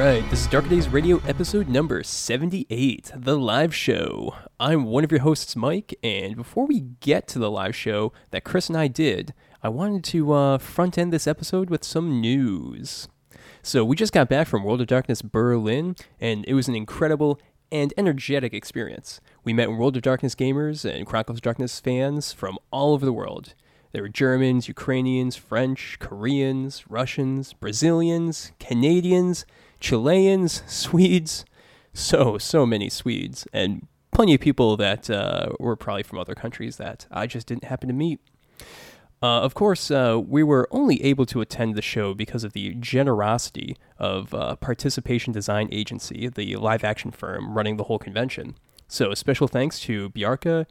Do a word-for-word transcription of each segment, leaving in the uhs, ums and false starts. Alright, this is Darker Days Radio episode number seventy-eight, the live show. I'm one of your hosts, Mike, and before we get to the live show that Chris and I did, I wanted to uh, front-end this episode with some news. So we just got back from World of Darkness Berlin, and it was an incredible and energetic experience. We met World of Darkness gamers and Chronicles of Darkness fans from all over the world. There were Germans, Ukrainians, French, Koreans, Russians, Brazilians, Canadians, Chileans, Swedes, so, so many Swedes, and plenty of people that uh, were probably from other countries that I just didn't happen to meet. Uh, of course, uh, we were only able to attend the show because of the generosity of uh, Participation Design Agency, the live-action firm running the whole convention. So special thanks to Bjarke,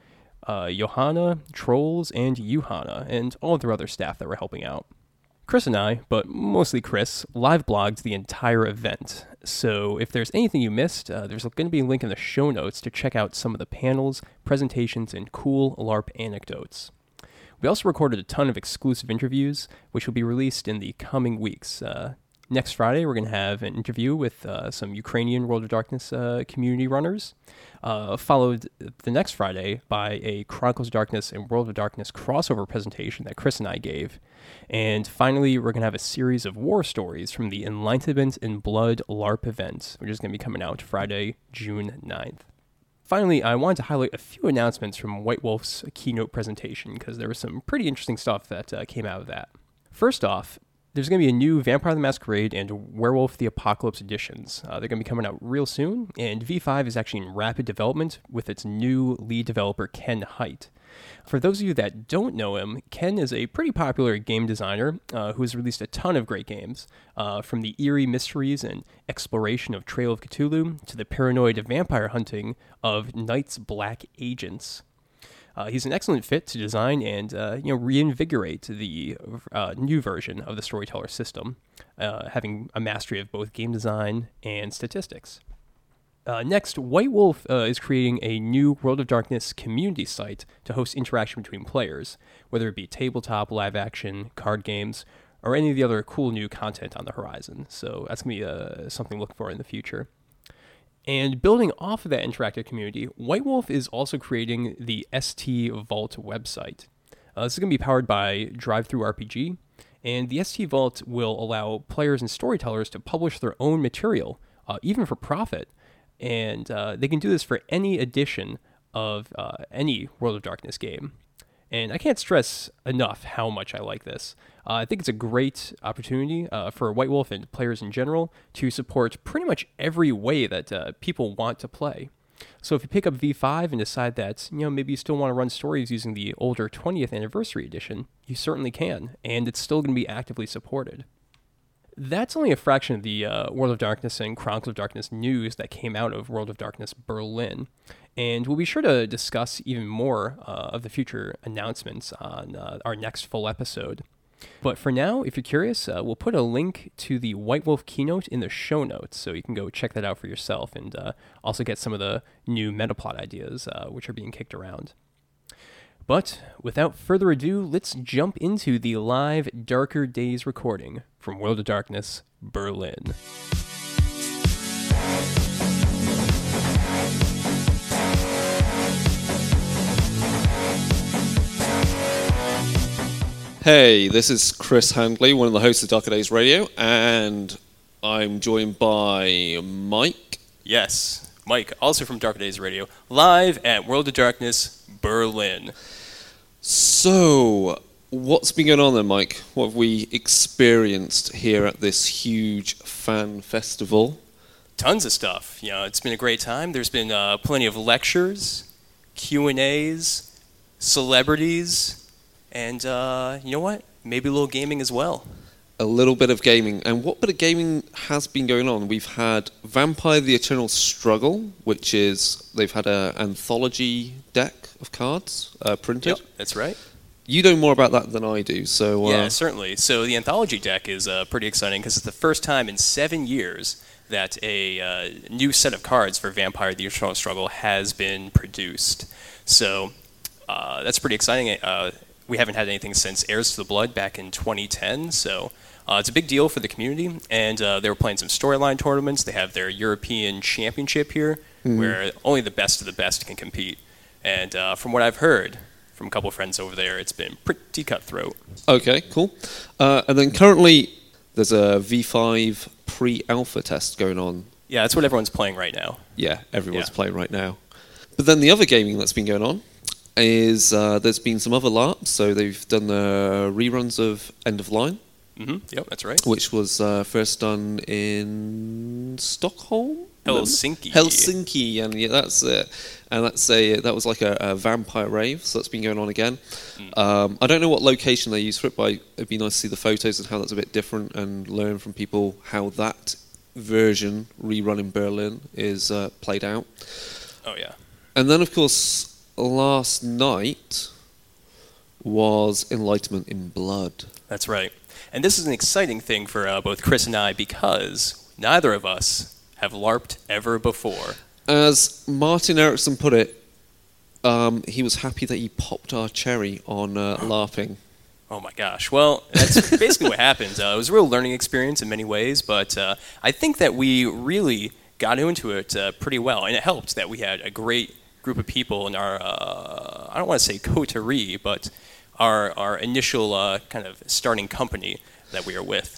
uh, Johanna, Trolls, and Yuhanna, and all of their other staff that were helping out. Chris and I, but mostly Chris, live-blogged the entire event. So if there's anything you missed, uh, there's going to be a link in the show notes to check out some of the panels, presentations, and cool LARP anecdotes. We also recorded a ton of exclusive interviews, which will be released in the coming weeks. Uh, next Friday, we're going to have an interview with uh, some Ukrainian World of Darkness uh, community runners, uh, followed the next Friday by a Chronicles of Darkness and World of Darkness crossover presentation that Chris and I gave. And finally, we're going to have a series of war stories from the Enlightenment in Blood LARP event, which is going to be coming out Friday, June ninth. Finally, I wanted to highlight a few announcements from White Wolf's keynote presentation, because there was some pretty interesting stuff that uh, came out of that. First off, there's going to be a new Vampire the Masquerade and Werewolf the Apocalypse editions. Uh, they're going to be coming out real soon, and V five is actually in rapid development with its new lead developer, Ken Hite. For those of you that don't know him, Ken is a pretty popular game designer uh, who has released a ton of great games, uh, from the eerie mysteries and exploration of Trail of Cthulhu to the paranoid vampire hunting of Knight's Black Agents. Uh, he's an excellent fit to design and uh, you know reinvigorate the uh, new version of the Storyteller system, uh, having a mastery of both game design and statistics. Uh, next, White Wolf uh, is creating a new World of Darkness community site to host interaction between players, whether it be tabletop, live action, card games, or any of the other cool new content on the horizon. So that's going to be uh, something to look for in the future. And building off of that interactive community, White Wolf is also creating the S T Vault website. Uh, this is going to be powered by DriveThruRPG, and the S T Vault will allow players and storytellers to publish their own material, uh, even for profit. And uh, they can do this for any edition of uh, any World of Darkness game. And I can't stress enough how much I like this. Uh, I think it's a great opportunity uh, for White Wolf and players in general to support pretty much every way that uh, people want to play. So if you pick up V five and decide that, you know, maybe you still want to run stories using the older twentieth anniversary edition, you certainly can, and it's still going to be actively supported. That's only a fraction of the uh, World of Darkness and Chronicles of Darkness news that came out of World of Darkness Berlin. And we'll be sure to discuss even more uh, of the future announcements on uh, our next full episode. But for now, if you're curious, uh, we'll put a link to the White Wolf keynote in the show notes, so you can go check that out for yourself and uh, also get some of the new metaplot ideas uh, which are being kicked around. But without further ado, let's jump into the live Darker Days recording from World of Darkness, Berlin. Hey, this is Chris Handley, one of the hosts of Darker Days Radio, and I'm joined by Mike. Yes, Mike, also from Darker Days Radio, live at World of Darkness, Berlin. So, what's been going on there, Mike? What have we experienced here at this huge fan festival? Tons of stuff. You know, it's been a great time. There's been uh, plenty of lectures, Q and A's, celebrities, and uh, you know what? Maybe a little gaming as well. A little bit of gaming. And what bit of gaming has been going on? We've had Vampire: The Eternal Struggle, which is, they've had an anthology deck of cards uh, printed. Yep, that's right. You know more about that than I do, so... Uh, yeah, certainly. So the anthology deck is uh, pretty exciting, because it's the first time in seven years that a uh, new set of cards for Vampire: The Eternal Struggle has been produced. So uh, that's pretty exciting. Uh, we haven't had anything since Heirs to the Blood back in twenty ten, so... Uh, it's a big deal for the community, and uh, they were playing some storyline tournaments. They have their European Championship here, mm. where only the best of the best can compete. And uh, from what I've heard from a couple of friends over there, it's been pretty cutthroat. Okay, cool. Uh, and then currently, there's a V five pre-alpha test going on. Yeah, that's what everyone's playing right now. Yeah, everyone's yeah. playing right now. But then the other gaming that's been going on is uh, there's been some other LARPs. So they've done the reruns of End of Line. Mm-hmm. Yep, that's right. Which was uh, first done in Stockholm? Helsinki. Helsinki, and yeah, that's it. And that's a, that was like a, a vampire rave, so that's been going on again. Mm. Um, I don't know what location they use for it, but it'd be nice to see the photos and how that's a bit different and learn from people how that version, rerun in Berlin, is uh, played out. Oh, yeah. And then, of course, last night was Enlightenment in Blood. That's right. And this is an exciting thing for uh, both Chris and I, because neither of us have LARPed ever before. As Martin Erickson put it, um, he was happy that he popped our cherry on uh, LARPing. Oh my gosh. Well, that's basically what happened. Uh, it was a real learning experience in many ways, but uh, I think that we really got into it uh, pretty well, and it helped that we had a great group of people in our, uh, I don't want to say coterie, but Our, our initial uh, kind of starting company that we are with.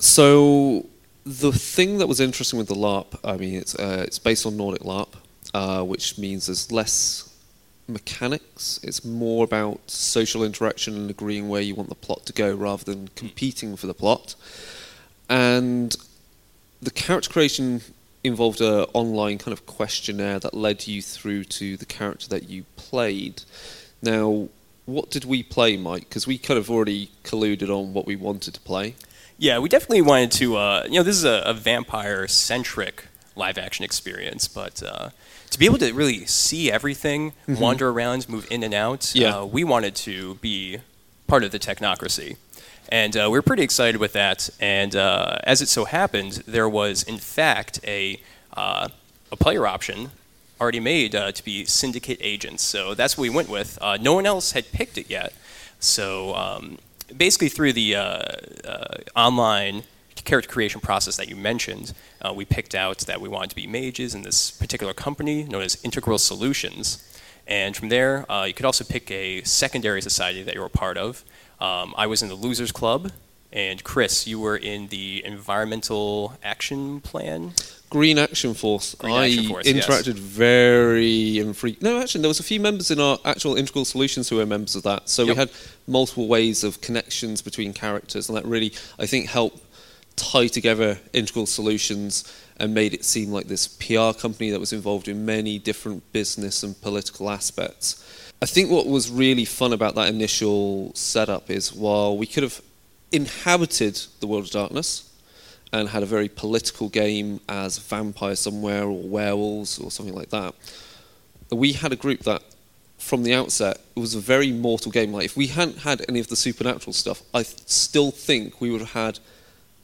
So the thing that was interesting with the LARP, I mean, it's uh, it's based on Nordic LARP, uh, which means there's less mechanics. It's more about social interaction and agreeing where you want the plot to go rather than competing for the plot. And the character creation involved an online kind of questionnaire that led you through to the character that you played. Now, what did we play, Mike? Because we kind of already colluded on what we wanted to play. Yeah, we definitely wanted to, uh, you know, this is a, a vampire-centric live-action experience, but uh, to be able to really see everything, mm-hmm. wander around, move in and out, yeah. uh, we wanted to be part of the technocracy. And uh, we were pretty excited with that, and uh, as it so happened, there was, in fact, a uh, a player option already made uh, to be syndicate agents. So that's what we went with. Uh, no one else had picked it yet. So um, basically through the uh, uh, online character creation process that you mentioned, uh, we picked out that we wanted to be mages in this particular company known as Integral Solutions. And from there, uh, you could also pick a secondary society that you were part of. Um, I was in the Losers Club, and Chris, you were in the Environmental Action Plan? Green Action Force. Green I Action Force, interacted yes. very infrequently. No, actually, there was a few members in our actual Integral Solutions who were members of that. So yep. we had multiple ways of connections between characters, and that really, I think, helped tie together Integral Solutions and made it seem like this P R company that was involved in many different business and political aspects. I think what was really fun about that initial setup is while we could have inhabited the World of Darkness and had a very political game as vampires somewhere or werewolves or something like that, we had a group that, from the outset, it was a very mortal game. Like, if we hadn't had any of the supernatural stuff, I th- still think we would have had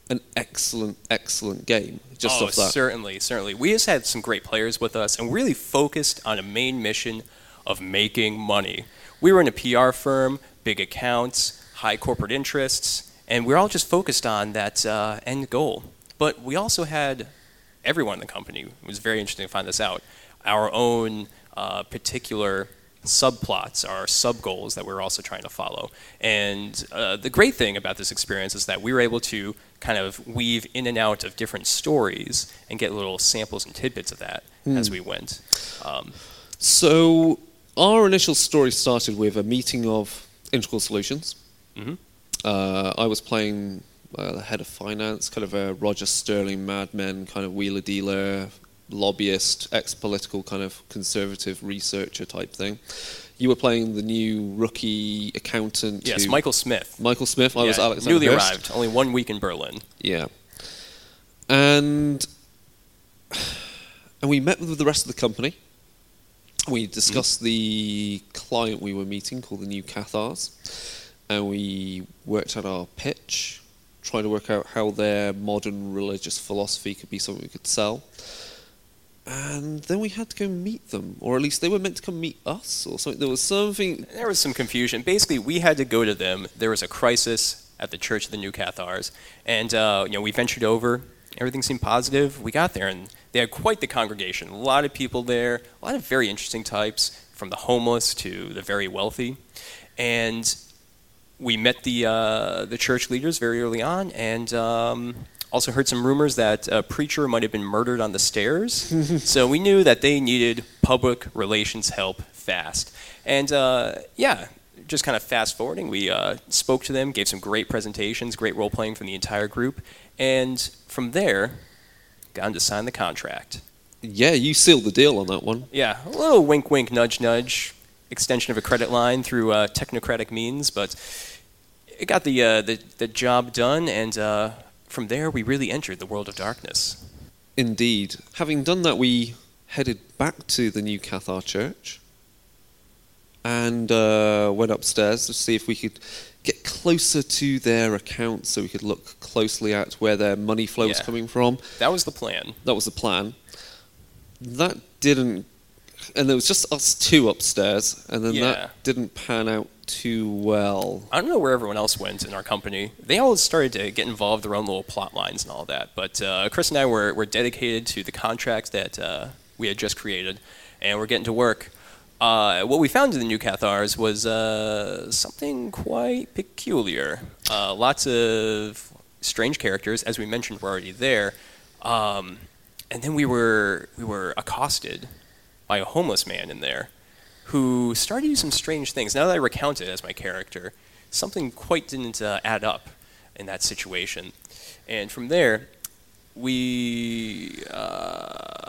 an excellent, excellent game. Just oh, off that. certainly, certainly. We just had some great players with us and really focused on a main mission of making money. We were in a P R firm, big accounts, high corporate interests, and we're all just focused on that uh, end goal. But we also had everyone in the company, it was very interesting to find this out, our own uh, particular subplots, our sub-goals that we were also trying to follow. And uh, the great thing about this experience is that we were able to kind of weave in and out of different stories and get little samples and tidbits of that mm. as we went. Um, so our initial story started with a meeting of Integral Solutions. Mm-hmm. Uh, I was playing uh, the head of finance, kind of a Roger Sterling, Mad Men, kind of wheeler-dealer, lobbyist, ex-political kind of conservative researcher type thing. You were playing the new rookie accountant. Yes, Michael Smith. Michael Smith. I yeah, was Alex. Newly arrived, only one week in Berlin. Yeah, and and we met with the rest of the company. We discussed mm-hmm. the client we were meeting, called the New Cathars. And we worked out our pitch, trying to work out how their modern religious philosophy could be something we could sell. And then we had to go meet them, or at least they were meant to come meet us, or something. There was something... There was some confusion. Basically, we had to go to them. There was a crisis. at the Church of the New Cathars. And uh, you know, we ventured over. Everything seemed positive. We got there, and they had quite the congregation. A lot of people there, a lot of very interesting types, from the homeless to the very wealthy. And we met the uh, the church leaders very early on, and um, also heard some rumors that a preacher might have been murdered on the stairs. So we knew that they needed public relations help fast. And uh, yeah, just kind of fast forwarding, we uh, spoke to them, gave some great presentations, great role playing from the entire group, and from there, got them to sign the contract. Yeah, you sealed the deal on that one. Yeah, a little wink, wink, nudge, nudge, extension of a credit line through uh, technocratic means, but it got the uh, the, the job done, and uh, from there we really entered the world of darkness. Indeed. Having done that, we headed back to the New Cathar Church and uh, went upstairs to see if we could get closer to their accounts so we could look closely at where their money flow yeah. was coming from. That was the plan. That was the plan. That didn't... And there was just us two upstairs, and then yeah. that didn't pan out too well. I don't know where everyone else went in our company. They all started to get involved with their own little plot lines and all that, but uh, Chris and I were, were dedicated to the contract that uh, we had just created, and we're getting to work. Uh, what we found in the New Cathars was uh, something quite peculiar. Uh, lots of strange characters, as we mentioned, were already there. Um, and then we were we were accosted by a homeless man in there who started to do some strange things. Now that I recount it as my character, something quite didn't uh, add up in that situation. And from there, we... Uh,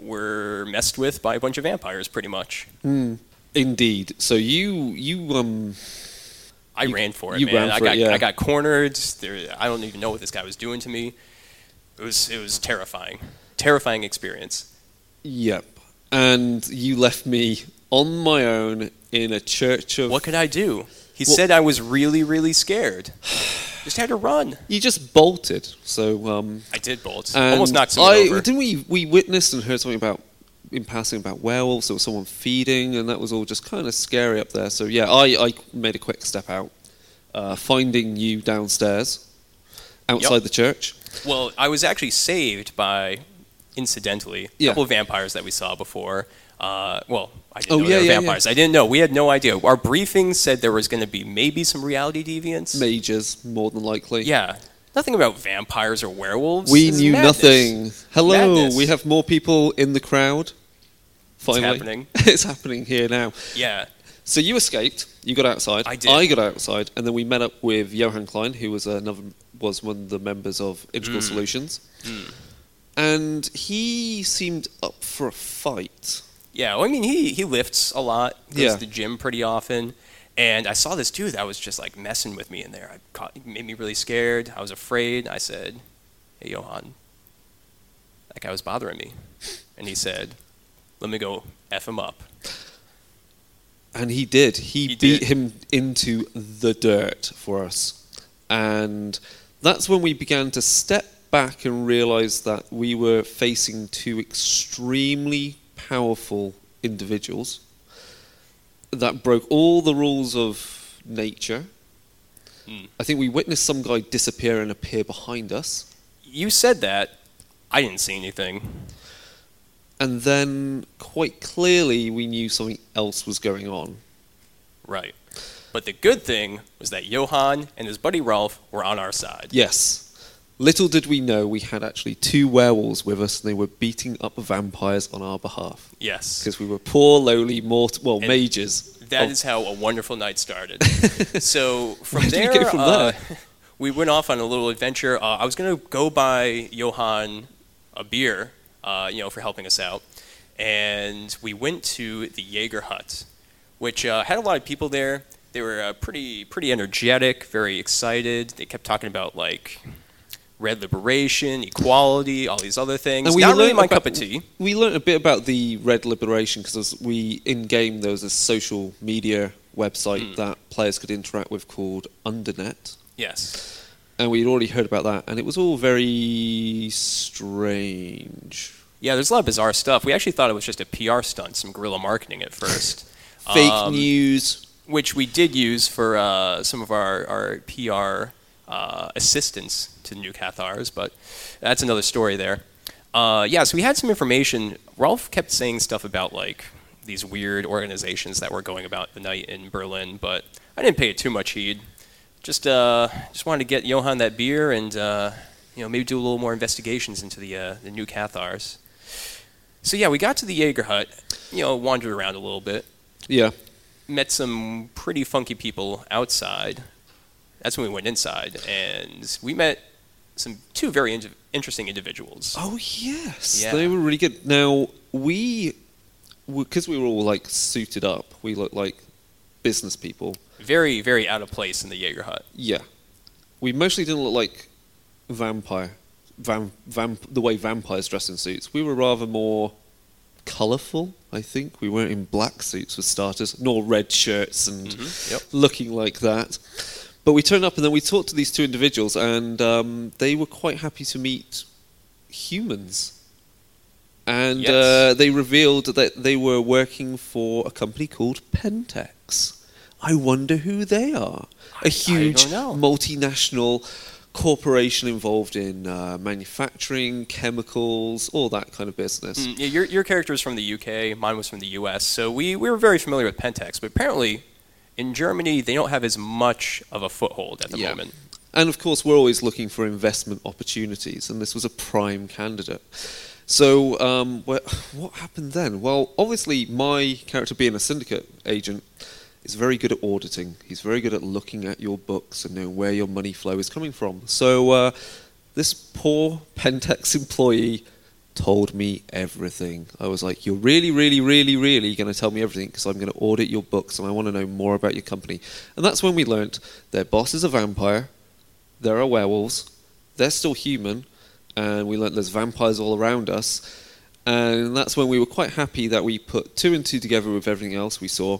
were messed with by a bunch of vampires, pretty much. Mm. Indeed. So you, you, um, I you, ran for it, you man. Ran I for got, it, yeah. I got cornered. There, I don't even know what this guy was doing to me. It was, it was terrifying, terrifying experience. Yep. And you left me on my own in a church of. What could I do? He well, said I was really, really scared. Just had to run. You just bolted, so... Um, I did bolt. Almost knocked someone I, over. Didn't we, we witnessed and heard something about, in passing, about werewolves or someone feeding, and that was all just kind of scary up there. So, yeah, I, I made a quick step out, uh, finding you downstairs, outside yep. the church. Well, I was actually saved by, incidentally, a yeah. couple of vampires that we saw before. Uh, well, I didn't oh, know yeah, they were vampires. Yeah, yeah. I didn't know. We had no idea. Our briefing said there was going to be maybe some reality deviants. Mages, more than likely. Yeah. Nothing about vampires or werewolves. We it's knew madness. nothing. Hello, madness. We have more people in the crowd. Finally. It's happening. It's happening here now. Yeah. So you escaped. You got outside. I did. I got outside. And then we met up with Johann Klein, who was another was one of the members of Integral mm. Solutions. Mm. And he seemed up for a fight. Yeah, well, I mean, he, he lifts a lot, goes yeah. to the gym pretty often, and I saw this dude that was just, like, messing with me in there. I caught, it made me really scared. I was afraid. I said, hey, Johann, that guy was bothering me. And he said, let me go F him up. And he did. He, he beat did. him into the dirt for us. And that's when we began to step back and realize that we were facing two extremely powerful individuals that broke all the rules of nature. Mm. I think we witnessed some guy disappear and appear behind us. You said that. I didn't see anything. And then, quite clearly, we knew something else was going on. Right. But the good thing was that Johann and his buddy Rolf were on our side. Yes. Little did we know we had actually two werewolves with us, and they were beating up vampires on our behalf. Yes. Because we were poor, lowly, mort- well, and mages. That oh. is how a wonderful night started. So from Where there, did we, go from uh, there? we went off on a little adventure. Uh, I was going to go buy Johann a beer, uh, you know, for helping us out. And we went to the Jäger Hut, which uh, had a lot of people there. They were uh, pretty, pretty energetic, very excited. They kept talking about, like... Red Liberation, equality, all these other things. And we Not really my about, cup of tea. We learned a bit about the Red Liberation because we in-game there was a social media website mm. that players could interact with called Undernet. Yes. And we'd already heard about that, and it was all very strange. Yeah, there's a lot of bizarre stuff. We actually thought it was just a P R stunt, some guerrilla marketing at first. Fake um, news. Which we did use for uh, some of our, our P R uh, assistance to the New Cathars, but that's another story there. Uh, yeah, so we had some information. Rolf kept saying stuff about like these weird organizations that were going about the night in Berlin, but I didn't pay it too much heed. Just uh, just wanted to get Johann that beer and uh, you know, maybe do a little more investigations into the uh, the New Cathars. So yeah, we got to the Jäger Hut, you know, wandered around a little bit. Yeah. Met some pretty funky people outside. That's when we went inside, and we met some two very in- interesting individuals. Oh, yes. Yeah. They were really good. Now, we, because we were all, like, suited up, we looked like business people. Very, very out of place in the Jäger Hut. Yeah. We mostly didn't look like vampire, vam, vamp, the way vampires dress in suits. We were rather more colourful, I think. We weren't in black suits for starters, nor red shirts and mm-hmm. yep. looking like that. But we turned up and then we talked to these two individuals, and um, they were quite happy to meet humans. And yes. uh, they revealed that they were working for a company called Pentex. I wonder who they are. A huge multinational corporation involved in uh, manufacturing, chemicals, all that kind of business. Mm, yeah, your, your character was from the U K, mine was from the U S, so we, we were very familiar with Pentex, but apparently in Germany, they don't have as much of a foothold at the yeah. moment. And of course, we're always looking for investment opportunities, and this was a prime candidate. So um, what happened then? Well, obviously, my character being a syndicate agent is very good at auditing. He's very good at looking at your books and knowing where your money flow is coming from. So uh, this poor Pentex employee told me everything. I was like, you're really, really, really, really going to tell me everything because I'm going to audit your books and I want to know more about your company. And that's when we learnt their boss is a vampire, there are werewolves, they're still human, and we learnt there's vampires all around us. And that's when we were quite happy that we put two and two together with everything else we saw.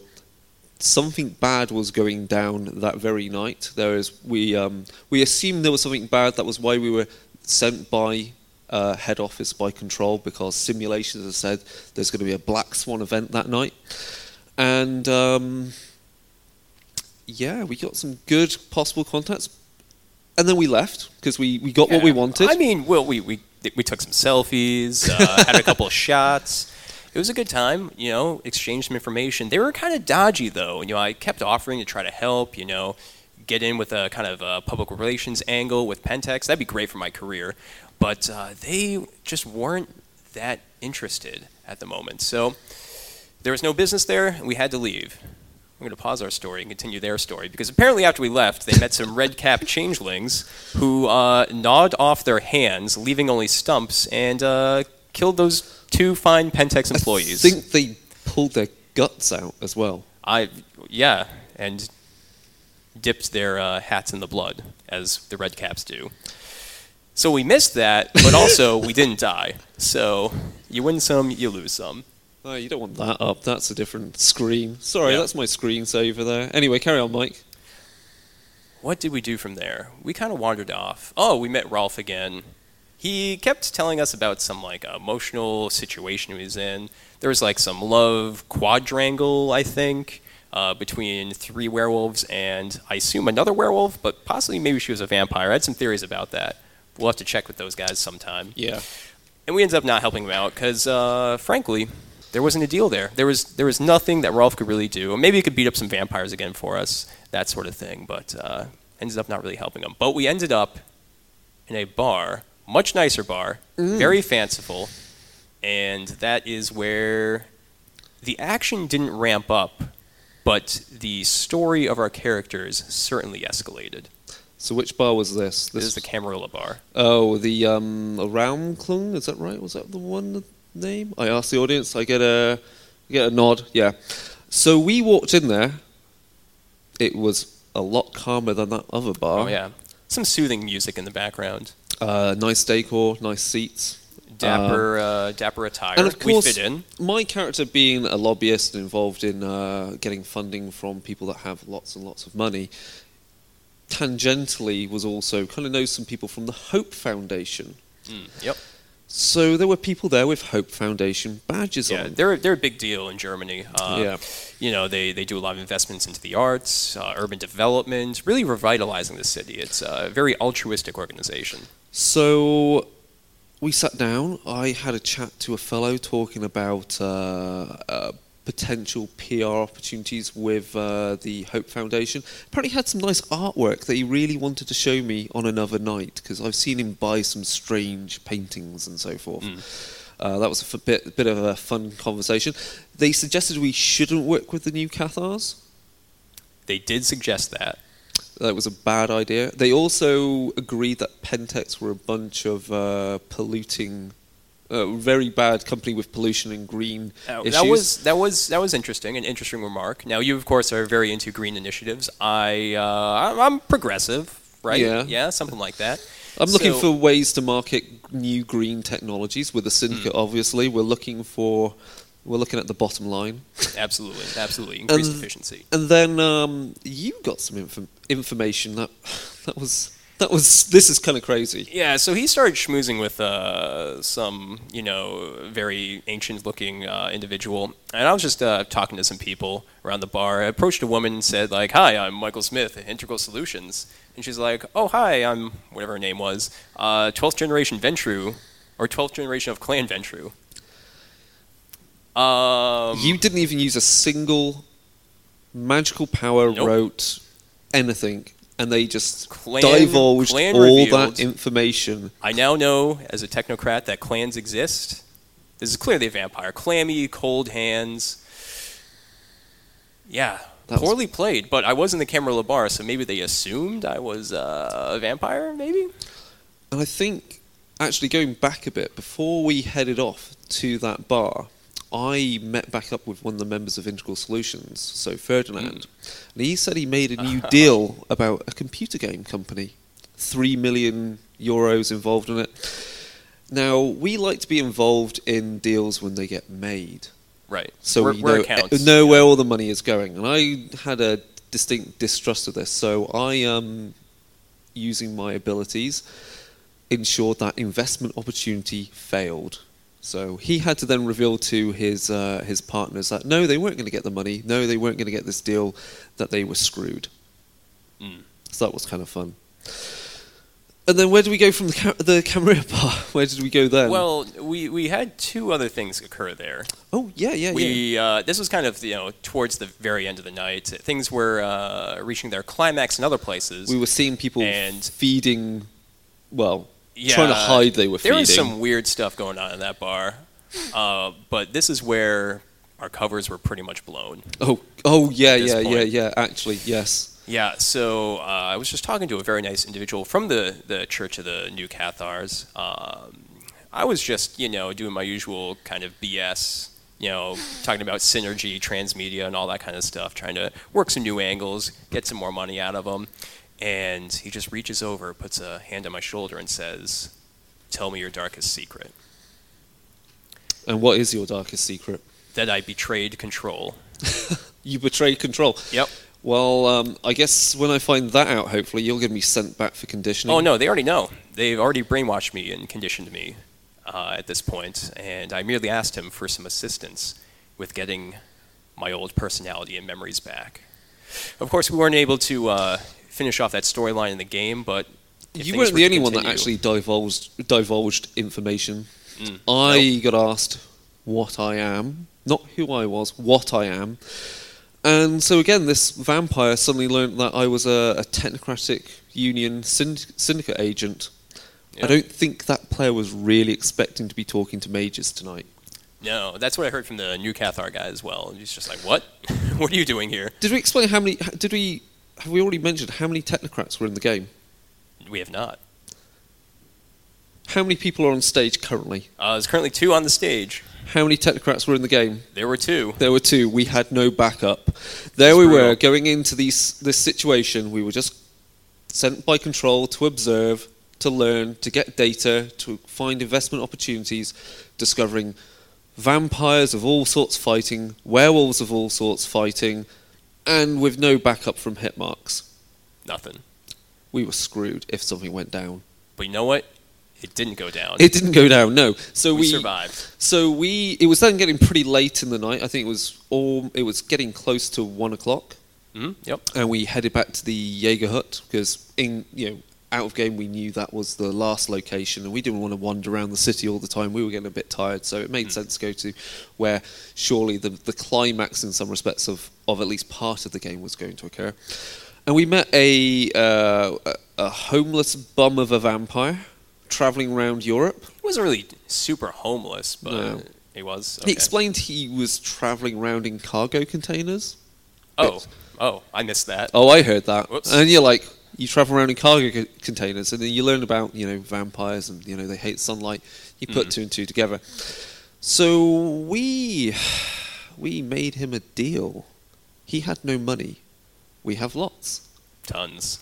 Something bad was going down that very night. There is, we, um, we assumed there was something bad. That was why we were sent by Uh, head office by Control, because simulations have said there's going to be a Black Swan event that night. And um, yeah, we got some good possible contacts. And then we left, because we, we got yeah. what we wanted. I mean, well, we we, we took some selfies, uh, had a couple of shots. It was a good time, you know, exchanged some information. They were kind of dodgy, though. You know, I kept offering to try to help, you know, get in with a kind of a public relations angle with Pentex. That'd be great for my career. But uh, they just weren't that interested at the moment. So there was no business there, and we had to leave. I'm going to pause our story and continue their story, because apparently after we left, they met some red-capped changelings who uh, gnawed off their hands, leaving only stumps, and uh, killed those two fine Pentex employees. I think they pulled their guts out as well. I Yeah, and dipped their uh, hats in the blood, as the red caps do. So we missed that, but also we didn't die. So you win some, you lose some. Oh, you don't want that up. That's a different screen. Sorry, yeah. That's my screensaver there. Anyway, carry on, Mike. What did we do from there? We kind of wandered off. Oh, we met Rolf again. He kept telling us about some like emotional situation he was in. There was like some love quadrangle, I think, uh, between three werewolves and I assume another werewolf, but possibly maybe she was a vampire. I had some theories about that. We'll have to check with those guys sometime. Yeah. And we ended up not helping them out because, uh, frankly, there wasn't a deal there. There was there was nothing that Rolf could really do. Maybe he could beat up some vampires again for us, that sort of thing. But uh, ended up not really helping them. But we ended up in a bar, much nicer bar, mm. very fanciful. And that is where the action didn't ramp up, but the story of our characters certainly escalated. So which bar was this? This, this is the Camarilla Bar. Oh, the um, Raumklung, is that right? Was that the one name? I asked the audience. I get a get a nod. Yeah. So we walked in there. It was a lot calmer than that other bar. Oh yeah. Some soothing music in the background. Uh, nice decor, nice seats. Dapper, uh, uh, dapper attire. And of course, we fit in. My character being a lobbyist and involved in uh, getting funding from people that have lots and lots of money, tangentially was also kind of knows some people from the Hope Foundation. Mm, yep. So there were people there with Hope Foundation badges yeah, on. Yeah, they're, they're a big deal in Germany. Uh, yeah. You know, they, they do a lot of investments into the arts, uh, urban development, really revitalizing the city. It's a very altruistic organization. So we sat down. I had a chat to a fellow talking about uh, uh, potential P R opportunities with uh, the Hope Foundation. Apparently had some nice artwork that he really wanted to show me on another night, because I've seen him buy some strange paintings and so forth. Mm. Uh, that was a bit, bit of a fun conversation. They suggested we shouldn't work with the New Cathars. They did suggest that. That was a bad idea. They also agreed that Pentex were a bunch of uh, polluting... Uh, very bad company with pollution and green uh, issues. That was that was that was interesting. An interesting remark. Now you, of course, are very into green initiatives. I uh, I'm progressive, right? Yeah, yeah, something like that. I'm so, looking for ways to market new green technologies with the syndicate. Mm. Obviously, we're looking for we're looking at the bottom line. Absolutely, absolutely, increased and, efficiency. And then um, you got some inf- information that that was. That was. This is kind of crazy. Yeah. So he started schmoozing with uh, some, you know, very ancient-looking uh, individual, and I was just uh, talking to some people around the bar. I approached a woman and said, like, "Hi, I'm Michael Smith at Integral Solutions," and she's like, "Oh, hi, I'm whatever her name was, uh, twelfth generation Ventrue, or twelfth generation of Clan Ventrue." Um, you didn't even use a single magical power, nope. wrote anything. And they just Clan, divulged Clan all revealed. That information. I now know, as a technocrat, that clans exist. This is clearly a vampire. Clammy, cold hands. Yeah, that poorly played. But I was in the Camarilla Bar, so maybe they assumed I was uh, a vampire, maybe? And I think, actually going back a bit, before we headed off to that bar... I met back up with one of the members of Integral Solutions, so Ferdinand, mm. and he said he made a new deal about a computer game company, three million euros involved in it. Now, we like to be involved in deals when they get made. Right. So we're, we know, accounts, know yeah. where all the money is going. And I had a distinct distrust of this, so I am, using my abilities, ensured that investment opportunity failed. So he had to then reveal to his uh, his partners that, no, they weren't going to get the money. No, they weren't going to get this deal, that they were screwed. Mm. So that was kind of fun. And then where do we go from the, ca- the Camarilla Bar? Where did we go then? Well, we, we had two other things occur there. Oh, yeah, yeah, we, yeah. Uh, this was kind of, you know, towards the very end of the night. Things were uh, reaching their climax in other places. We were seeing people and feeding, well... Yeah, trying to hide they were feeding. There was some weird stuff going on in that bar. Uh, but this is where our covers were pretty much blown. Oh, oh yeah, yeah, point. yeah, yeah, actually, yes. Yeah, so uh, I was just talking to a very nice individual from the, the Church of the New Cathars. Um, I was just, you know, doing my usual kind of B S, you know, talking about synergy, transmedia, and all that kind of stuff, trying to work some new angles, get some more money out of them. And he just reaches over, puts a hand on my shoulder, and says, "Tell me your darkest secret." And what is your darkest secret? That I betrayed Control. You betrayed Control? Yep. Well, um, I guess when I find that out, hopefully, you're going to be sent back for conditioning. Oh, no, they already know. They've already brainwashed me and conditioned me uh, at this point. And I merely asked him for some assistance with getting my old personality and memories back. Of course, we weren't able to... Uh, finish off that storyline in the game, but you weren't were the only continue, one that actually divulged divulged information. Mm, I nope. got asked what I am, not who I was, what I am, and so again, this vampire suddenly learned that I was a, a technocratic union synd- syndicate agent. Yep. I don't think that player was really expecting to be talking to mages tonight. No, that's what I heard from the New Cathar guy as well. He's just like, "What? What are you doing here?" Did we explain how many? Did we? Have we already mentioned how many technocrats were in the game? We have not. How many people are on stage currently? Uh, there's currently two on the stage. How many technocrats were in the game? There were two. There were two. We had no backup. There That's we brutal. were, going into these, this situation. We were just sent by Control to observe, to learn, to get data, to find investment opportunities, discovering vampires of all sorts fighting, werewolves of all sorts fighting, and with no backup from hit marks. Nothing. We were screwed if something went down. But you know what? It didn't go down. It didn't go down. No. So we, we survived. So we. It was then getting pretty late in the night. I think it was all. It was getting close to one o'clock. Mm, yep. And we headed back to the Jäger Hut because in you know out of game we knew that was the last location, and we didn't want to wander around the city all the time. We were getting a bit tired, so it made mm. sense to go to where surely the the climax in some respects of of at least part of the game was going to occur. And we met a uh, a homeless bum of a vampire traveling around Europe. He wasn't really super homeless, but no. he was. Okay. He explained he was traveling around in cargo containers. Oh. It, Oh, I missed that. Oh, I heard that. Whoops. And you're like, you travel around in cargo co- containers, and then you learn about, you know, vampires and, you know, they hate sunlight. You put mm-hmm. two and two together. So we we made him a deal. He had no money. We have lots. Tons.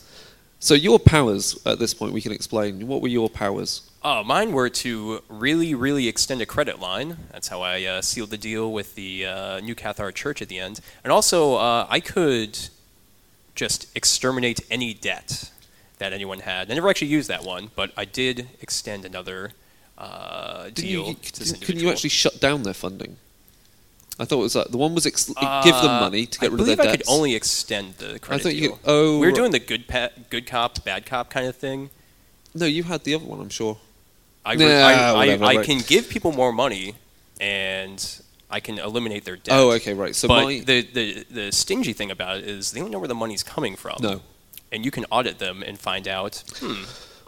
So your powers at this point, we can explain. What were your powers? Oh, mine were to really, really extend a credit line. That's how I uh, sealed the deal with the uh, New Cathar Church at the end. And also, uh, I could just exterminate any debt that anyone had. I never actually used that one, but I did extend another uh, deal you, to this individual. Couldn't you actually shut down their funding? I thought it was that. The one was ex- uh, give them money to get I rid of their debts. I believe I could only extend the credit I deal. You could, oh, we were doing the good pa- good cop, bad cop kind of thing. No, you had the other one, I'm sure. I, nah, I, I, whatever, I, I right. can give people more money, and I can eliminate their debt. Oh, okay, right. So but my the, the, the stingy thing about it is they don't know where the money's coming from. No. And you can audit them and find out, hmm,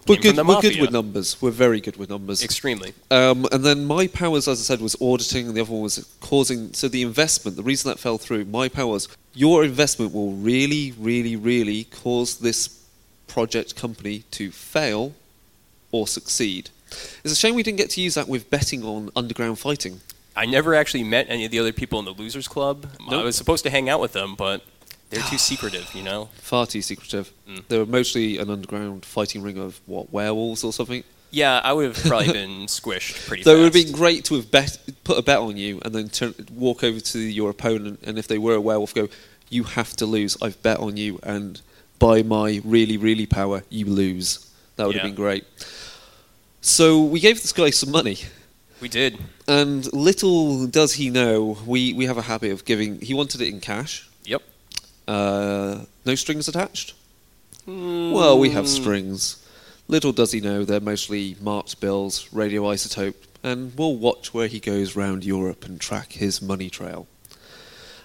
We're good, we're good with numbers. We're very good with numbers. Extremely. Um, and then my powers, as I said, was auditing, and the other one was causing... So the investment, the reason that fell through, my powers, your investment will really, really, really cause this project company to fail or succeed. It's a shame we didn't get to use that with betting on underground fighting. I never actually met any of the other people in the Losers Club. Nope. I was supposed to hang out with them, but... They're too secretive, you know? Far too secretive. Mm. They were mostly an underground fighting ring of, what, werewolves or something? Yeah, I would have probably been squished pretty so fast. It would have been great to have bet, put a bet on you and then turn, walk over to your opponent, and if they were a werewolf, go, you have to lose, I've bet on you, and by my really, really power, you lose. That would yeah. have been great. So we gave this guy some money. We did. And little does he know, we, we have a habit of giving... He wanted it in cash. Yep. Uh, no strings attached? Mm. Well, we have strings. Little does he know, they're mostly marked bills, radioisotope, and we'll watch where he goes round Europe and track his money trail.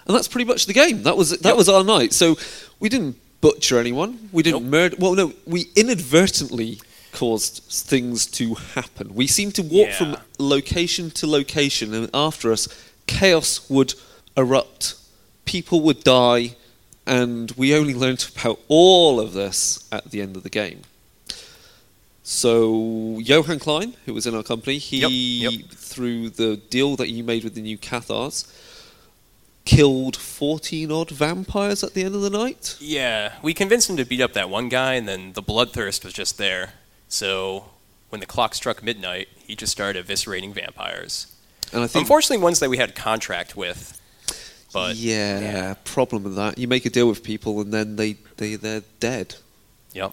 And that's pretty much the game. That was that yep. was our night. So we didn't butcher anyone. We didn't nope. murder... Well, no, we inadvertently caused things to happen. We seemed to walk yeah. from location to location, and after us, chaos would erupt. People would die... And we only learned about all of this at the end of the game. So Johann Klein, who was in our company, he, yep, yep. through the deal that you made with the New Cathars, killed fourteen-odd vampires at the end of the night. Yeah, we convinced him to beat up that one guy, and then the bloodthirst was just there. So when the clock struck midnight, he just started eviscerating vampires. And I think unfortunately, ones that we had contract with... But yeah, yeah, problem with that. You make a deal with people and then they, they, they're dead. Yep.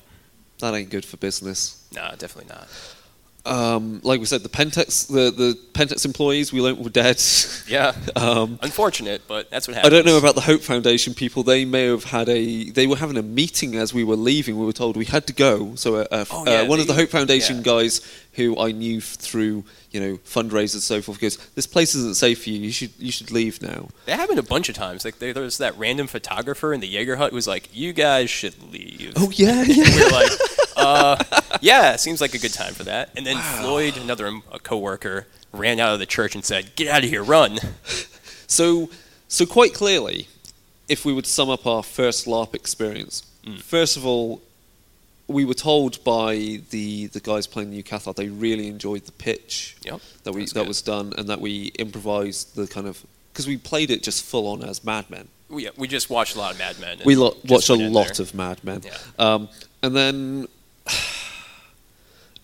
That ain't good for business. Nah, definitely not. Um, like we said, the Pentex the, the Pentex employees, we learned were dead. Yeah. um, Unfortunate, but that's what happened. I don't know about the Hope Foundation people. They may have had a... They were having a meeting as we were leaving. We were told we had to go. So a, a, oh, yeah, uh, one they, of the Hope Foundation yeah. guys who I knew through... you know, fundraisers and so forth, goes, this place isn't safe for you, you should you should leave now. That happened a bunch of times. Like, there, there was that random photographer in the Jäger Hut who was like, you guys should leave. Oh, yeah, yeah. We were like, uh, yeah, seems like a good time for that. And then wow. Floyd, another a co-worker, ran out of the church and said, get out of here, run. So, so quite clearly, if we would sum up our first LARP experience, mm. first of all, we were told by the, the guys playing the New Cathar they really enjoyed the pitch yep, that we that good. was done, and that we improvised the kind of because we played it just full on as Mad Men. We yeah, we just watched a lot of Mad Men. We lo- watched a lot there. of Mad Men, yeah. um, and then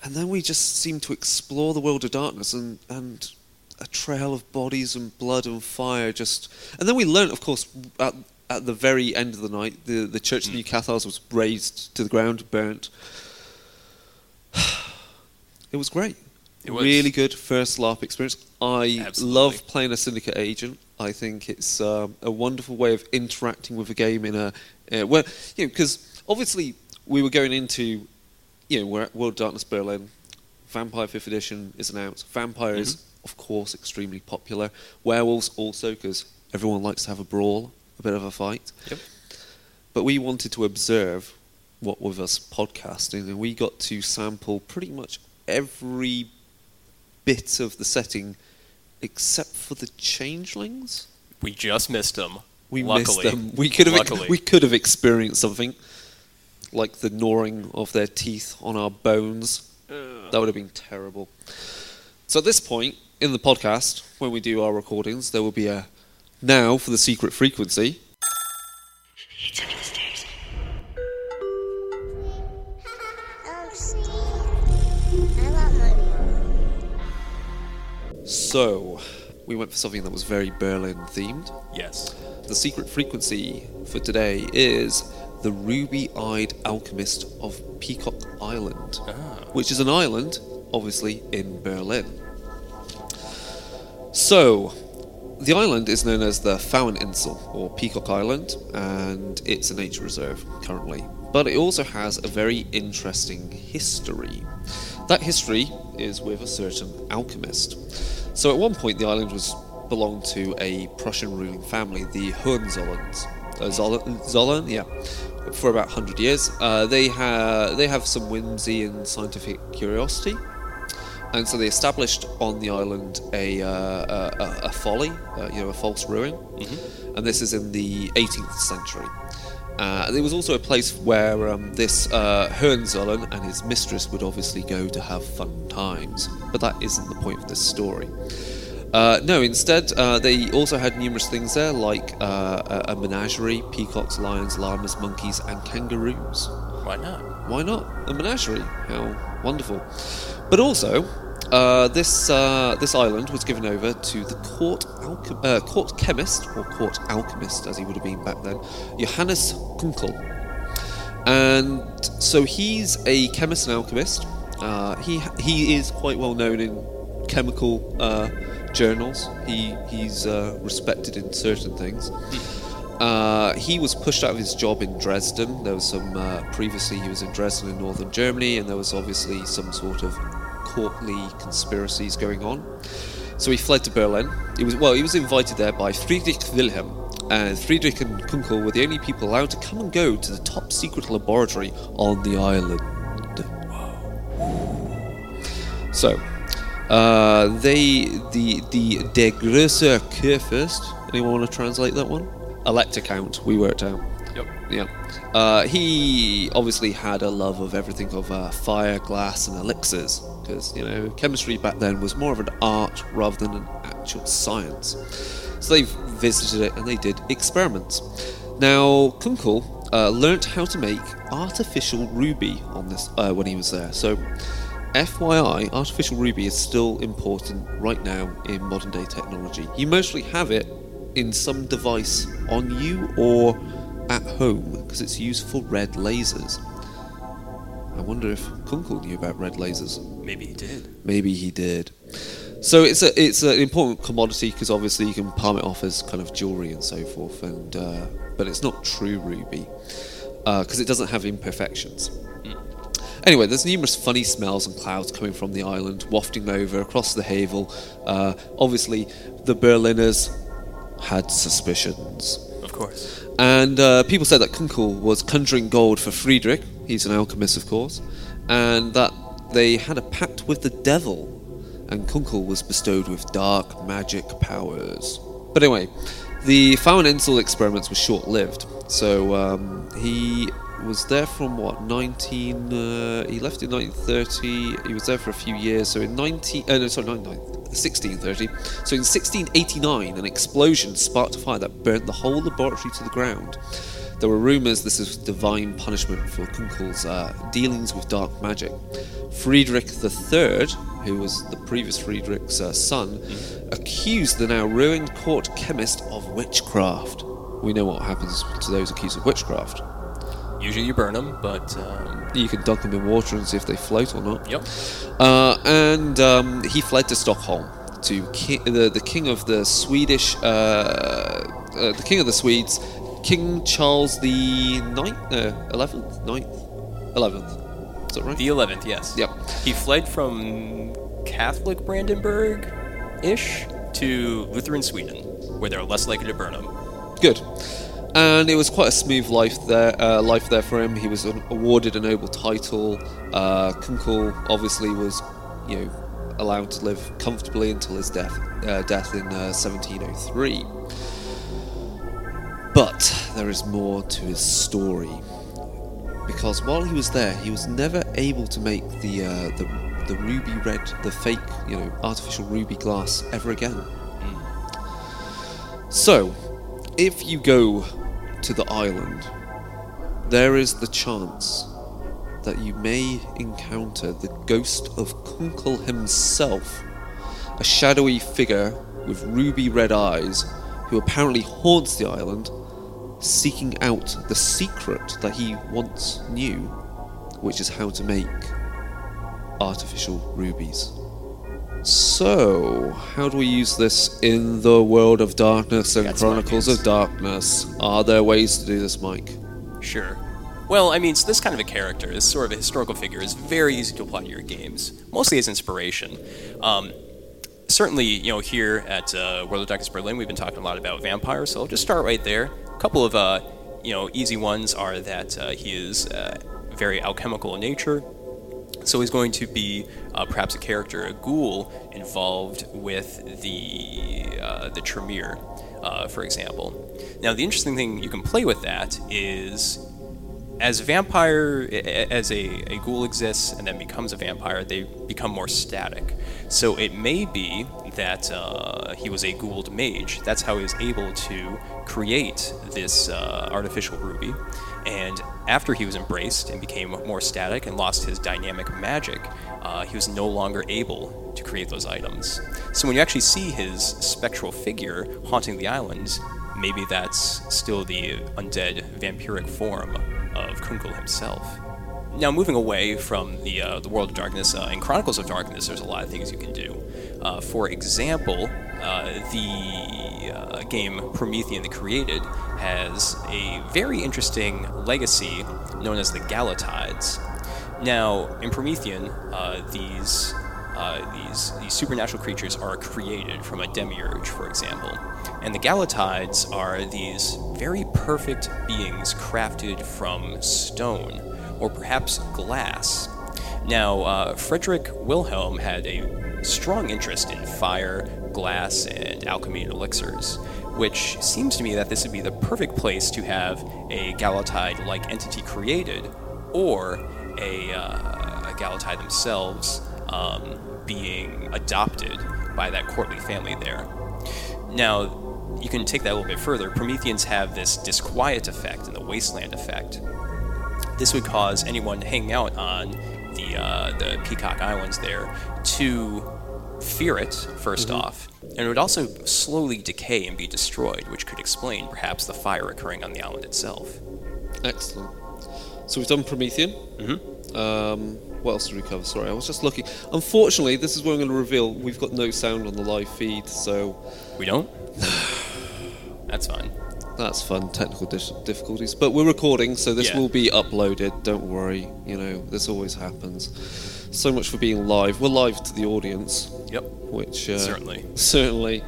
and then we just seemed to explore the world of darkness and, and a trail of bodies and blood and fire. Just and then we learnt, of course. At, At the very end of the night, the, the Church of the New Cathars was razed to the ground, burnt. It was great. It was. Really good first LARP experience. I Absolutely. love playing a Syndicate agent. I think it's um, a wonderful way of interacting with a game in a... Uh, well, you know, because obviously we were going into... You know, we're at World of Darkness Berlin. Vampire fifth edition is announced. Vampire is, mm-hmm. of course, extremely popular. Werewolves also, because everyone likes to have a brawl, a bit of a fight. Yep. But we wanted to observe what with us podcasting, and we got to sample pretty much every bit of the setting except for the changelings. We just missed them. We Luckily. missed them. We could have Luckily. we could have experienced something like the gnawing of their teeth on our bones. Ugh. That would have been terrible. So at this point in the podcast, when we do our recordings, there will be a now for the secret frequency. It's under the stairs. Oh, Steve. I want money. So, we went for something that was very Berlin themed. Yes. The secret frequency for today is the Ruby-Eyed Alchemist of Peacock Island, ah. which is an island, obviously, in Berlin. So, the island is known as the Pfaueninsel, or Peacock Island, and it's a nature reserve currently. But it also has a very interesting history. That history is with a certain alchemist. So at one point the island was belonged to a Prussian ruling family, the Hohenzollerns. Uh, Zollern, yeah, for about one hundred years. Uh, they, ha- they have some whimsy and scientific curiosity. And so they established on the island a uh, a, a folly, uh, you know, a false ruin, mm-hmm. and this is in the eighteenth century. Uh, there was also a place where um, this uh, Hohenzollern and his mistress would obviously go to have fun times, but that isn't the point of this story. Uh, no, instead, uh, they also had numerous things there, like uh, a menagerie, peacocks, lions, llamas, monkeys, and kangaroos. Why not? Why not? A menagerie. How wonderful. But also, uh, this uh, this island was given over to the court alchem- uh, court chemist, or court alchemist, as he would have been back then, Johannes Kunckel. And so he's a chemist and alchemist. Uh, he he is quite well known in chemical uh, journals. He he's uh, respected in certain things. Uh, he was pushed out of his job in Dresden. There was some uh, previously he was in Dresden in northern Germany, and there was obviously some sort of courtly conspiracies going on. So he fled to Berlin. He was well, he was invited there by Friedrich Wilhelm, and Friedrich and Kunkel were the only people allowed to come and go to the top secret laboratory on the island. Wow. So uh, they the the Der Größe Kurfürst. Anyone want to translate that one? Elector Count, we worked out. Yep. Yeah. Uh, he obviously had a love of everything of uh, fire, glass, and elixirs, because you know chemistry back then was more of an art rather than an actual science. So they visited it and they did experiments. Now Kunkel uh, learnt how to make artificial ruby on this uh, when he was there. So, F Y I, artificial ruby is still important right now in modern day technology. You mostly have it in some device on you or at home, because it's used for red lasers. I wonder if Kunkel knew about red lasers. Maybe he did. Maybe he did. So it's a it's an important commodity, because obviously you can palm it off as kind of jewelry and so forth, and uh, but it's not true ruby because uh, it doesn't have imperfections. Anyway, there's numerous funny smells and clouds coming from the island, wafting over across the Havel. Uh, obviously, the Berliners had suspicions. Of course. And uh, people said that Kunkel was conjuring gold for Friedrich. He's an alchemist, of course. And that they had a pact with the devil. And Kunkel was bestowed with dark magic powers. But anyway, the Pfaueninsel experiments were short-lived. So um, he was there from, what, nineteen... Uh, he left in nineteen thirty. He was there for a few years. So in nineteen... Uh, no, sorry, nineteen... sixteen thirty. So in sixteen eighty-nine, an explosion sparked a fire that burnt the whole laboratory to the ground. There were rumours this was divine punishment for Kunkel's uh, dealings with dark magic. Friedrich the Third, who was the previous Friedrich's uh, son, mm. accused the now ruined court chemist of witchcraft. We know what happens to those accused of witchcraft. Usually you burn them, but... Um, you can dunk them in water and see if they float or not. Yep. Uh, and um, he fled to Stockholm, to ki- the, the king of the Swedish... Uh, uh, the king of the Swedes, King Charles the ninth? No, eleventh? ninth? eleventh. Is that right? The eleventh, yes. Yep. He fled from Catholic Brandenburg-ish to Lutheran Sweden, where they're less likely to burn him. Good. And it was quite a smooth life there, uh, life there for him. He was an, awarded a noble title. Uh, Kunckel obviously was, you know, allowed to live comfortably until his death, uh, death in uh, seventeen oh three. But there is more to his story, because while he was there, he was never able to make the uh, the, the ruby red, the fake, you know, artificial ruby glass ever again. Mm. So, if you go to the island, there is the chance that you may encounter the ghost of Kunckel himself, a shadowy figure with ruby red eyes who apparently haunts the island, seeking out the secret that he once knew, which is how to make artificial rubies. So, how do we use this in the World of Darkness and That's Chronicles of Darkness? Are there ways to do this, Mike? Sure. Well, I mean, so this kind of a character, this sort of a historical figure, is very easy to apply to your games, mostly as inspiration. Um, certainly, you know, here at uh, World of Darkness Berlin, we've been talking a lot about vampires, so I'll just start right there. A couple of, uh, you know, easy ones are that uh, he is uh, very alchemical in nature. So he's going to be uh, perhaps a character, a ghoul, involved with the uh, the Tremere, uh, for example. Now, the interesting thing you can play with that is, as a vampire, as a, a ghoul exists and then becomes a vampire, they become more static. So it may be that uh, he was a ghouled mage. That's how he was able to create this uh, artificial ruby. And after he was embraced and became more static and lost his dynamic magic, uh, he was no longer able to create those items. So when you actually see his spectral figure haunting the island, maybe that's still the undead vampiric form of Kunckel himself. Now, moving away from the uh, the World of Darkness, uh, in Chronicles of Darkness, there's a lot of things you can do. Uh, for example, uh, the uh, game Promethean the Created has a very interesting legacy known as the Galateids. Now, in Promethean, uh, these uh, these these supernatural creatures are created from a demiurge, for example. And the Galateids are these very perfect beings crafted from stone, or perhaps glass. Now, uh, Frederick Wilhelm had a strong interest in fire, glass, and alchemy and elixirs, which seems to me that this would be the perfect place to have a Galatide-like entity created, or a, uh, a Galatide themselves um, being adopted by that courtly family there. Now, you can take that a little bit further. Prometheans have this disquiet effect and the wasteland effect. This would cause anyone hanging out on the uh, the Peacock Islands there to fear it, first mm-hmm. off, and it would also slowly decay and be destroyed, which could explain perhaps the fire occurring on the island itself. Excellent. So we've done Promethean. Mm-hmm. Um, what else did we cover? Sorry, I was just looking. Unfortunately, this is what I'm going to reveal. We've got no sound on the live feed, so... We don't? That's fine. That's fun, technical difficulties. But we're recording, so this yeah. will be uploaded. Don't worry, you know, this always happens. So much for being live. We're live to the audience. Yep. Which uh, certainly, certainly.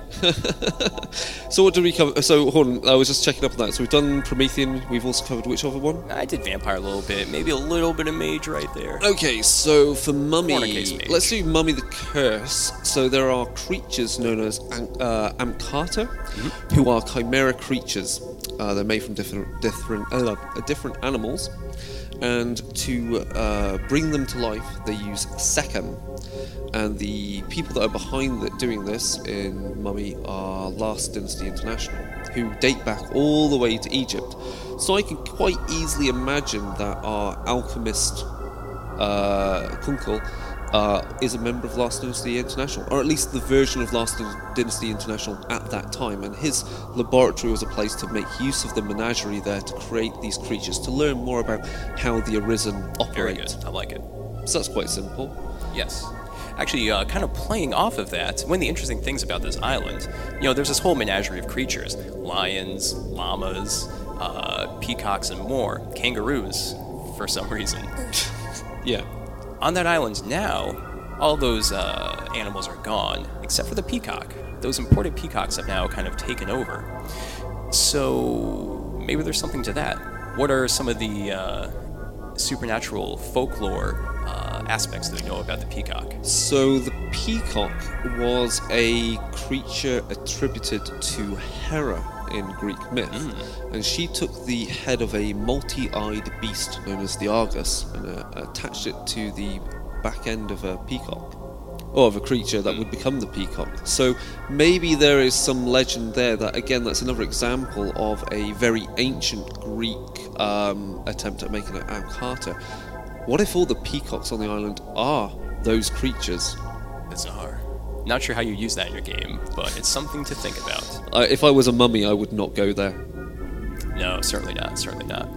So what did we cover? So hold on, I was just checking up on that. So we've done Promethean. We've also covered which other one? I did Vampire a little bit, maybe a little bit of Mage right there. Okay, so for Mummy, let's do Mummy the Curse. So there are creatures known as uh, Amkata, mm-hmm. who are chimera creatures. Uh, they're made from different different uh, different animals, and to uh, bring them to life, they use Sekhem. And the people that are behind that doing this in Mummy are Last Dynasty International, who date back all the way to Egypt. So I can quite easily imagine that our alchemist uh, Kunckel uh, is a member of Last Dynasty International, or at least the version of Last Dynasty International at that time, and his laboratory was a place to make use of the menagerie there to create these creatures, to learn more about how the Arisen operate. Very good. I like it. So that's quite simple. Yes. Actually, uh, kind of playing off of that, one of the interesting things about this island, you know, there's this whole menagerie of creatures. Lions, llamas, uh, peacocks and more. Kangaroos, for some reason. Yeah. On that island now, all those uh, animals are gone, except for the peacock. Those imported peacocks have now kind of taken over. So, maybe there's something to that. What are some of the uh, supernatural folklore Uh, aspects that we know about the peacock? So the peacock was a creature attributed to Hera in Greek myth, mm. and she took the head of a multi-eyed beast known as the Argus and uh, attached it to the back end of a peacock, or of a creature that mm. would become the peacock. So maybe there is some legend there that, again, that's another example of a very ancient Greek um, attempt at making an Ankata. What if all the peacocks on the island are those creatures? Bizarre. Not sure how you use that in your game, but it's something to think about. Uh, if I was a mummy, I would not go there. No, certainly not, certainly not.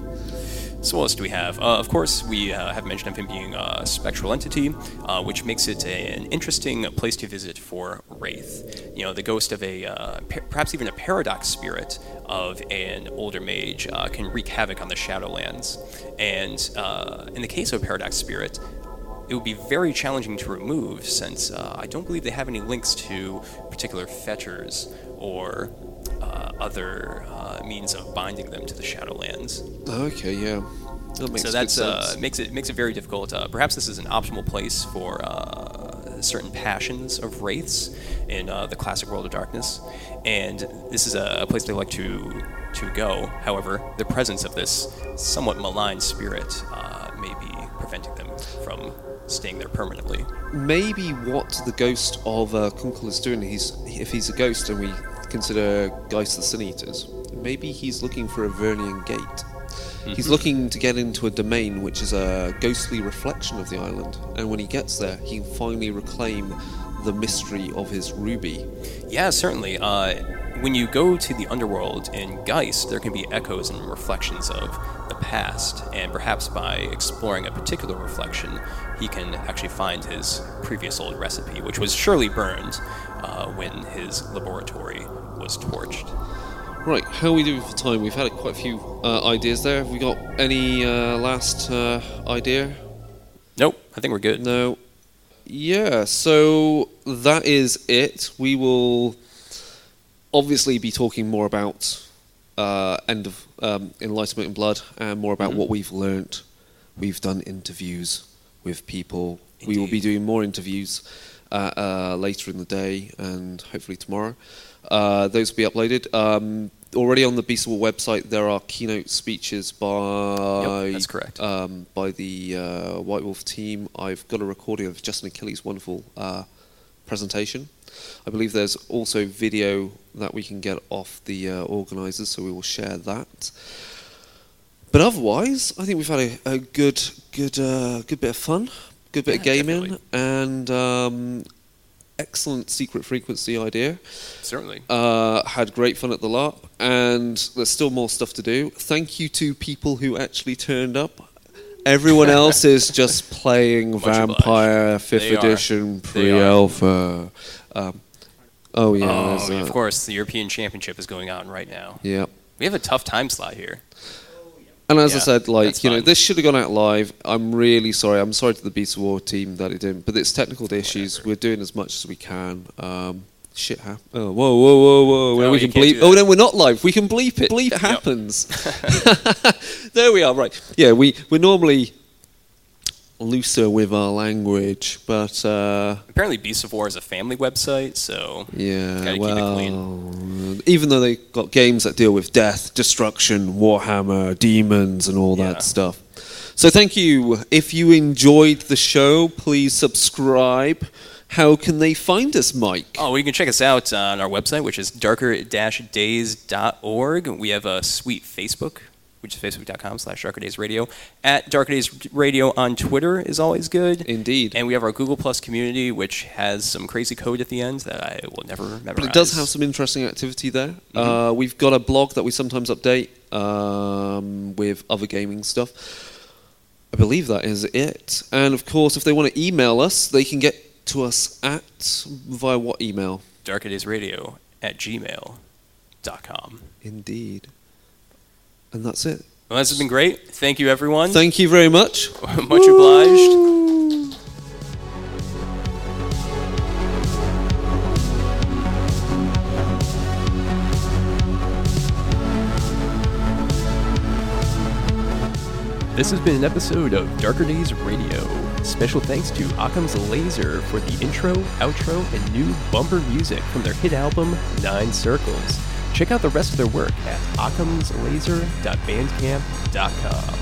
So what else do we have? Uh, of course, we uh, have mention of him being a spectral entity, uh, which makes it a, an interesting place to visit for Wraith. You know, the ghost of a, uh, per- perhaps even a paradox spirit of an older mage uh, can wreak havoc on the Shadowlands. And uh, in the case of a paradox spirit, it would be very challenging to remove, since uh, I don't believe they have any links to particular fetters or uh, other uh, means of binding them to the Shadowlands. Okay, yeah. That makes so that's uh, makes it makes it very difficult. Uh, perhaps this is an optimal place for uh, certain passions of wraiths in uh, the classic World of Darkness, and this is a place they like to to go. However, the presence of this somewhat malign spirit uh, may be preventing them from staying there permanently. Maybe what the ghost of uh, Kunckel is doing, he's if he's a ghost and we consider Geist the Sin Eaters, maybe he's looking for a Vernian gate. Mm-hmm. He's looking to get into a domain which is a ghostly reflection of the island, and when he gets there, he can finally reclaim the mystery of his ruby. Yeah, certainly. Uh, when you go to the underworld in Geist, there can be echoes and reflections of the past, and perhaps by exploring a particular reflection, he can actually find his previous old recipe, which was surely burned uh, when his laboratory was torched. Right, how are we doing for time? We've had quite a few uh, ideas there. Have we got any uh, last uh, idea? Nope, I think we're good. No. Yeah, so that is it. We will obviously be talking more about uh, End of um, Enlightenment in Blood and more about mm-hmm. what we've learnt. We've done interviews with people. Indeed. We will be doing more interviews uh, uh, later in the day and hopefully tomorrow. Uh, those will be uploaded. Um, already on the Beastable website, there are keynote speeches by yep, that's correct. Um, by the uh, White Wolf team. I've got a recording of Justin Achilles' wonderful uh, presentation. I believe there's also video that we can get off the uh, organisers, so we will share that. But otherwise, I think we've had a, a good, good, uh, good bit of fun, good bit yeah, of gaming, definitely. and. Um, Excellent secret frequency idea. Certainly. Uh, had great fun at the LARP, and there's still more stuff to do. Thank you to people who actually turned up. Everyone else is just playing Much Vampire obliged. fifth they Edition are. Pre-Alpha. Um, oh, yeah. Oh, yeah, of course, the European Championship is going on right now. Yeah. We have a tough time slot here. And as yeah, I said, like, you know, fine. This should have gone out live. I'm really sorry. I'm sorry to the Beast of War team that it didn't. But it's technical Whatever. issues. We're doing as much as we can. Um, shit happens. Oh, whoa, whoa, whoa, whoa. No, we can bleep. Oh, no, we're not live. We can bleep it. Bleep it happens. There we are. Right. Yeah, we, we're normally looser with our language, but... Uh, apparently Beast of War is a family website, so... Yeah, well... Keep it clean. Even though they've got games that deal with death, destruction, Warhammer, demons, and all yeah. that stuff. So thank you. If you enjoyed the show, please subscribe. How can they find us, Mike? Oh, well, you can check us out on our website, which is darker dash days dot org. We have a sweet Facebook which is facebook.com slash Darker Days Radio. At Darker Days Radio on Twitter is always good. Indeed. And we have our Google Plus community, which has some crazy code at the end that I will never memorize. But it does have some interesting activity there. Mm-hmm. Uh, we've got a blog that we sometimes update um, with other gaming stuff. I believe that is it. And, of course, if they want to email us, they can get to us at, via what email? darkerdaysradio at gmail dot com. Indeed. And that's it. Well, this has been great. Thank you, everyone. Thank you very much. Much obliged. This has been an episode of Darker Days Radio. Special thanks to Occam's Laser for the intro, outro, and new bumper music from their hit album, Nine Circles. Check out the rest of their work at occams laser dot bandcamp dot com.